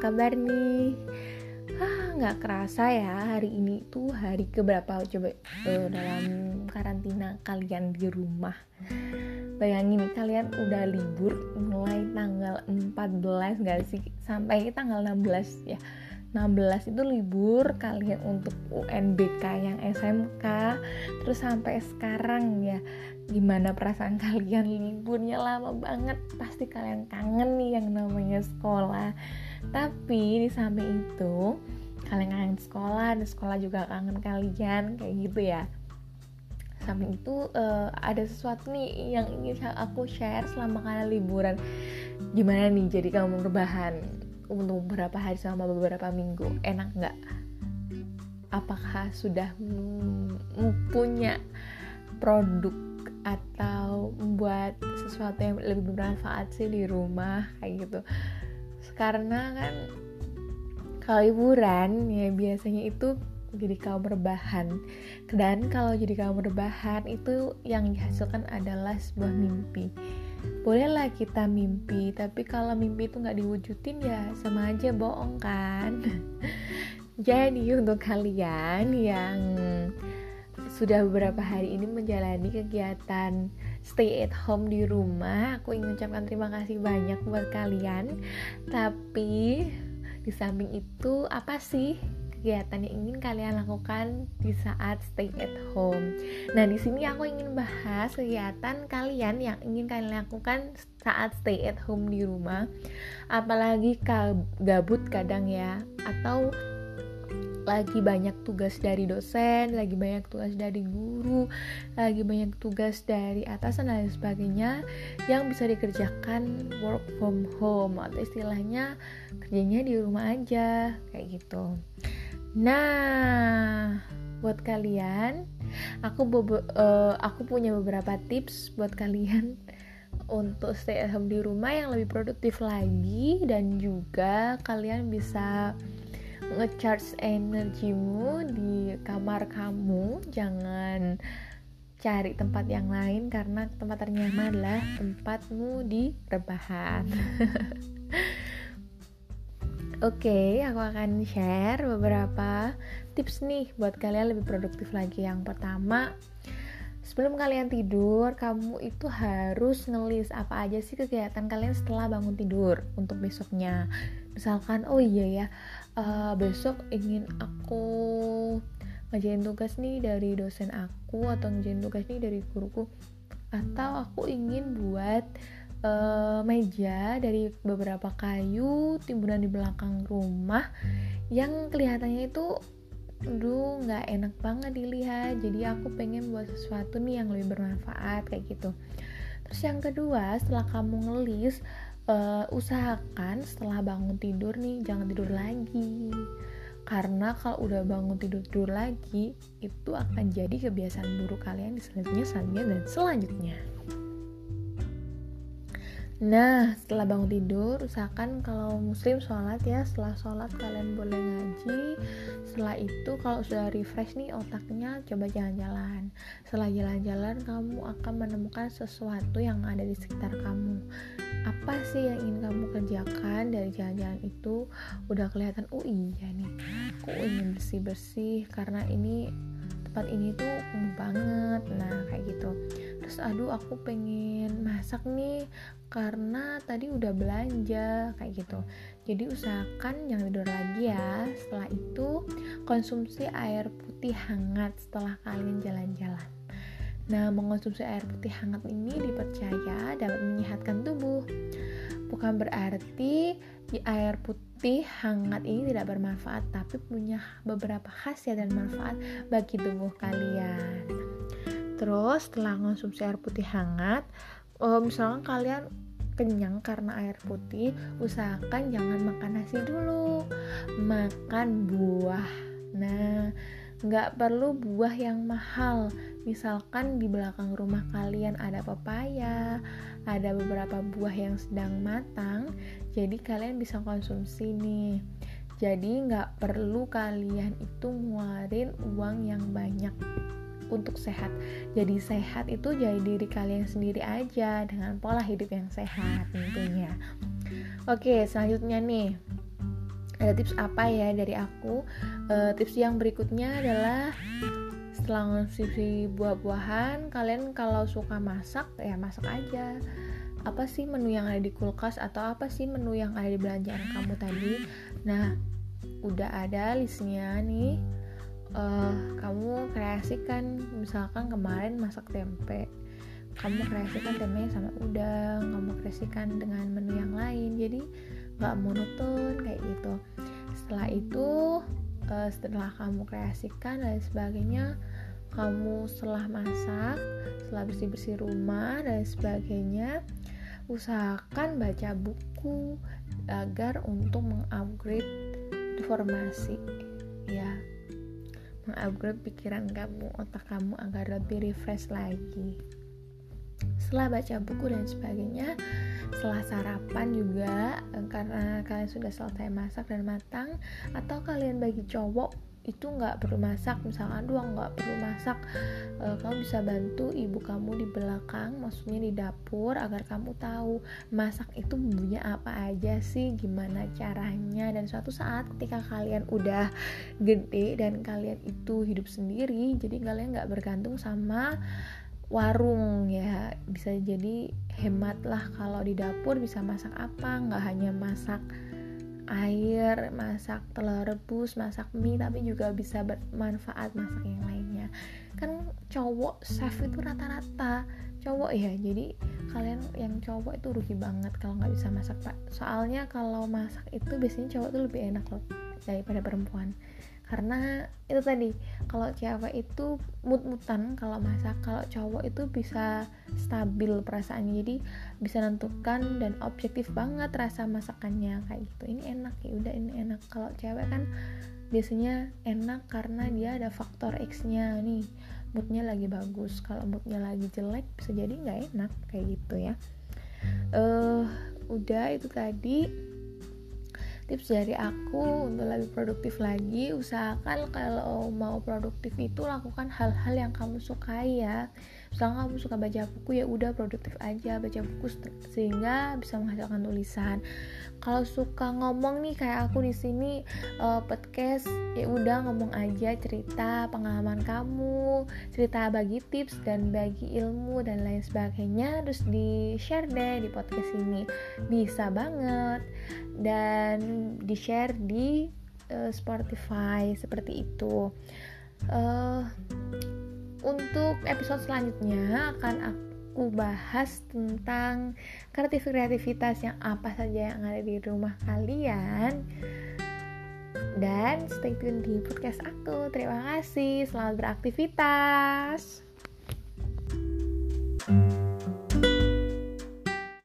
kabar nih? Gak kerasa ya, hari ini tuh hari keberapa coba dalam karantina kalian di rumah. Bayangin kalian udah libur mulai tanggal 14 gak sih? Sampai tanggal 16 ya, 16 itu libur kalian untuk UNBK yang SMK. Terus sampai sekarang ya, gimana perasaan kalian? Liburnya lama banget, pasti kalian kangen nih yang namanya sekolah. Tapi di samping itu kalian kangen sekolah dan sekolah juga kangen kalian, kayak gitu ya. Samping itu ada sesuatu nih yang ingin aku share selama kalian liburan. Gimana nih jadi kamu rebahan untuk beberapa hari selama beberapa minggu, enak nggak? Apakah sudah punya produk atau membuat sesuatu yang lebih bermanfaat sih di rumah, kayak gitu? Karena kan kalau liburan ya biasanya itu jadi kamu rebahan, dan kalau jadi kamu rebahan itu yang dihasilkan adalah sebuah mimpi. Bolehlah kita mimpi, tapi kalau mimpi itu gak diwujudin ya sama aja bohong kan. Jadi untuk kalian yang sudah beberapa hari ini menjalani kegiatan stay at home di rumah, aku ingin ucapkan terima kasih banyak buat kalian. Tapi di samping itu, apa sih kegiatan yang ingin kalian lakukan di saat stay at home? Nah, di sini aku ingin bahas kegiatan kalian yang ingin kalian lakukan saat stay at home di rumah. Apalagi gabut kadang ya, atau lagi banyak tugas dari dosen, lagi banyak tugas dari guru, lagi banyak tugas dari atasan dan sebagainya yang bisa dikerjakan work from home, atau istilahnya kerjanya di rumah aja, kayak gitu. Nah, buat kalian, aku punya beberapa tips buat kalian untuk stay at home di rumah yang lebih produktif lagi, dan juga kalian bisa nge-charge energimu di kamar kamu. Jangan cari tempat yang lain karena tempat ternyaman adalah tempatmu di rebahan. Oke, aku akan share beberapa tips nih buat kalian lebih produktif lagi. Yang pertama, sebelum kalian tidur, kamu itu harus ngelis apa aja sih kegiatan kalian setelah bangun tidur untuk besoknya. Misalkan, oh iya ya, besok ingin aku ngerjain tugas nih dari dosen aku, atau ngerjain tugas nih dari guruku, atau aku ingin buat meja dari beberapa kayu timbunan di belakang rumah yang kelihatannya itu aduh gak enak banget dilihat, jadi aku pengen buat sesuatu nih yang lebih bermanfaat, kayak gitu. Terus yang kedua, setelah kamu ngelis, usahakan setelah bangun tidur nih jangan tidur lagi, karena kalau udah bangun tidur lagi itu akan jadi kebiasaan buruk kalian di selanjutnya dan selanjutnya. Nah, setelah bangun tidur, usahakan kalau muslim sholat ya, setelah sholat kalian boleh ngaji. Setelah itu kalau sudah refresh nih otaknya, coba jalan-jalan. Setelah jalan-jalan, kamu akan menemukan sesuatu yang ada di sekitar kamu. Apa sih yang ingin kamu kerjakan dari jalan-jalan itu? Udah kelihatan, oh iya nih, aku ingin bersih-bersih karena ini tempat ini tuh kumuh banget, nah kayak gitu. Terus aduh aku pengen masak nih karena tadi udah belanja, kayak gitu. Jadi usahakan jangan tidur lagi ya. Setelah itu konsumsi air putih hangat setelah kalian jalan-jalan. Nah, mengkonsumsi air putih hangat ini dipercaya dapat menyehatkan tubuh. Bukan berarti air putih hangat ini tidak bermanfaat, tapi punya beberapa khasiat dan manfaat bagi tubuh kalian. Terus setelah konsumsi air putih hangat, misalkan kalian kenyang karena air putih, usahakan jangan makan nasi dulu, makan buah. Nah, nggak perlu buah yang mahal. Misalkan di belakang rumah kalian ada pepaya, ada beberapa buah yang sedang matang, jadi kalian bisa konsumsi nih. Jadi nggak perlu kalian itu ngeluarin uang yang banyak untuk sehat. Jadi sehat itu jadi diri kalian sendiri aja dengan pola hidup yang sehat tentunya. Oke, selanjutnya nih, ada tips apa ya dari aku. Tips yang berikutnya adalah setelah konsumsi buah-buahan, kalian kalau suka masak ya masak aja. Apa sih menu yang ada di kulkas atau apa sih menu yang ada di belanjaan kamu tadi? Nah, udah ada listnya nih. Kamu kreasikan, misalkan kemarin masak tempe, kamu kreasikan tempenya sama udang, kamu kreasikan dengan menu yang lain, jadi gak monoton kayak gitu. Setelah itu, setelah kamu kreasikan dan sebagainya, kamu setelah masak, setelah bersih-bersih rumah dan sebagainya, usahakan baca buku agar untuk mengupgrade informasi ya, upgrade pikiran kamu, otak kamu agar lebih refresh lagi. Setelah baca buku dan sebagainya, setelah sarapan juga, karena kalian sudah selesai masak dan matang, atau kalian bagi cowok itu nggak perlu masak, misalkan doang nggak perlu masak, kamu bisa bantu ibu kamu di belakang, maksudnya di dapur, agar kamu tahu masak itu bumbunya apa aja sih, gimana caranya. Dan suatu saat ketika kalian udah gede dan kalian itu hidup sendiri, jadi kalian nggak bergantung sama warung ya, bisa jadi hemat lah kalau di dapur bisa masak apa, nggak hanya masak air, masak telur rebus, masak mie, tapi juga bisa bermanfaat masak yang lainnya. Kan cowok chef itu rata-rata cowok ya, jadi kalian yang cowok itu rugi banget kalau nggak bisa masak, Pak. Soalnya kalau masak itu biasanya cowok tuh lebih enak loh daripada perempuan, karena itu tadi, kalau cewek itu mut-mutan kalau masak, kalau cowok itu bisa stabil perasaannya, jadi bisa nentukan dan objektif banget rasa masakannya kayak gitu, ini enak ya udah, ini enak. Kalau cewek kan biasanya enak karena dia ada faktor X-nya nih, moodnya lagi bagus, kalau moodnya lagi jelek bisa jadi nggak enak kayak gitu ya. Udah itu tadi tips dari aku untuk lebih produktif lagi. Usahakan kalau mau produktif itu lakukan hal-hal yang kamu sukai ya. Misalnya kamu suka baca buku, ya udah produktif aja baca buku sehingga bisa menghasilkan tulisan. Kalau suka ngomong nih kayak aku di sini podcast, ya udah ngomong aja, cerita pengalaman kamu, cerita bagi tips dan bagi ilmu dan lain sebagainya, terus di share deh di podcast ini, bisa banget, dan di-share di Spotify seperti itu. Untuk episode selanjutnya akan aku bahas tentang kreativitas yang apa saja yang ada di rumah kalian, dan stay tune di podcast aku. Terima kasih, selamat beraktivitas.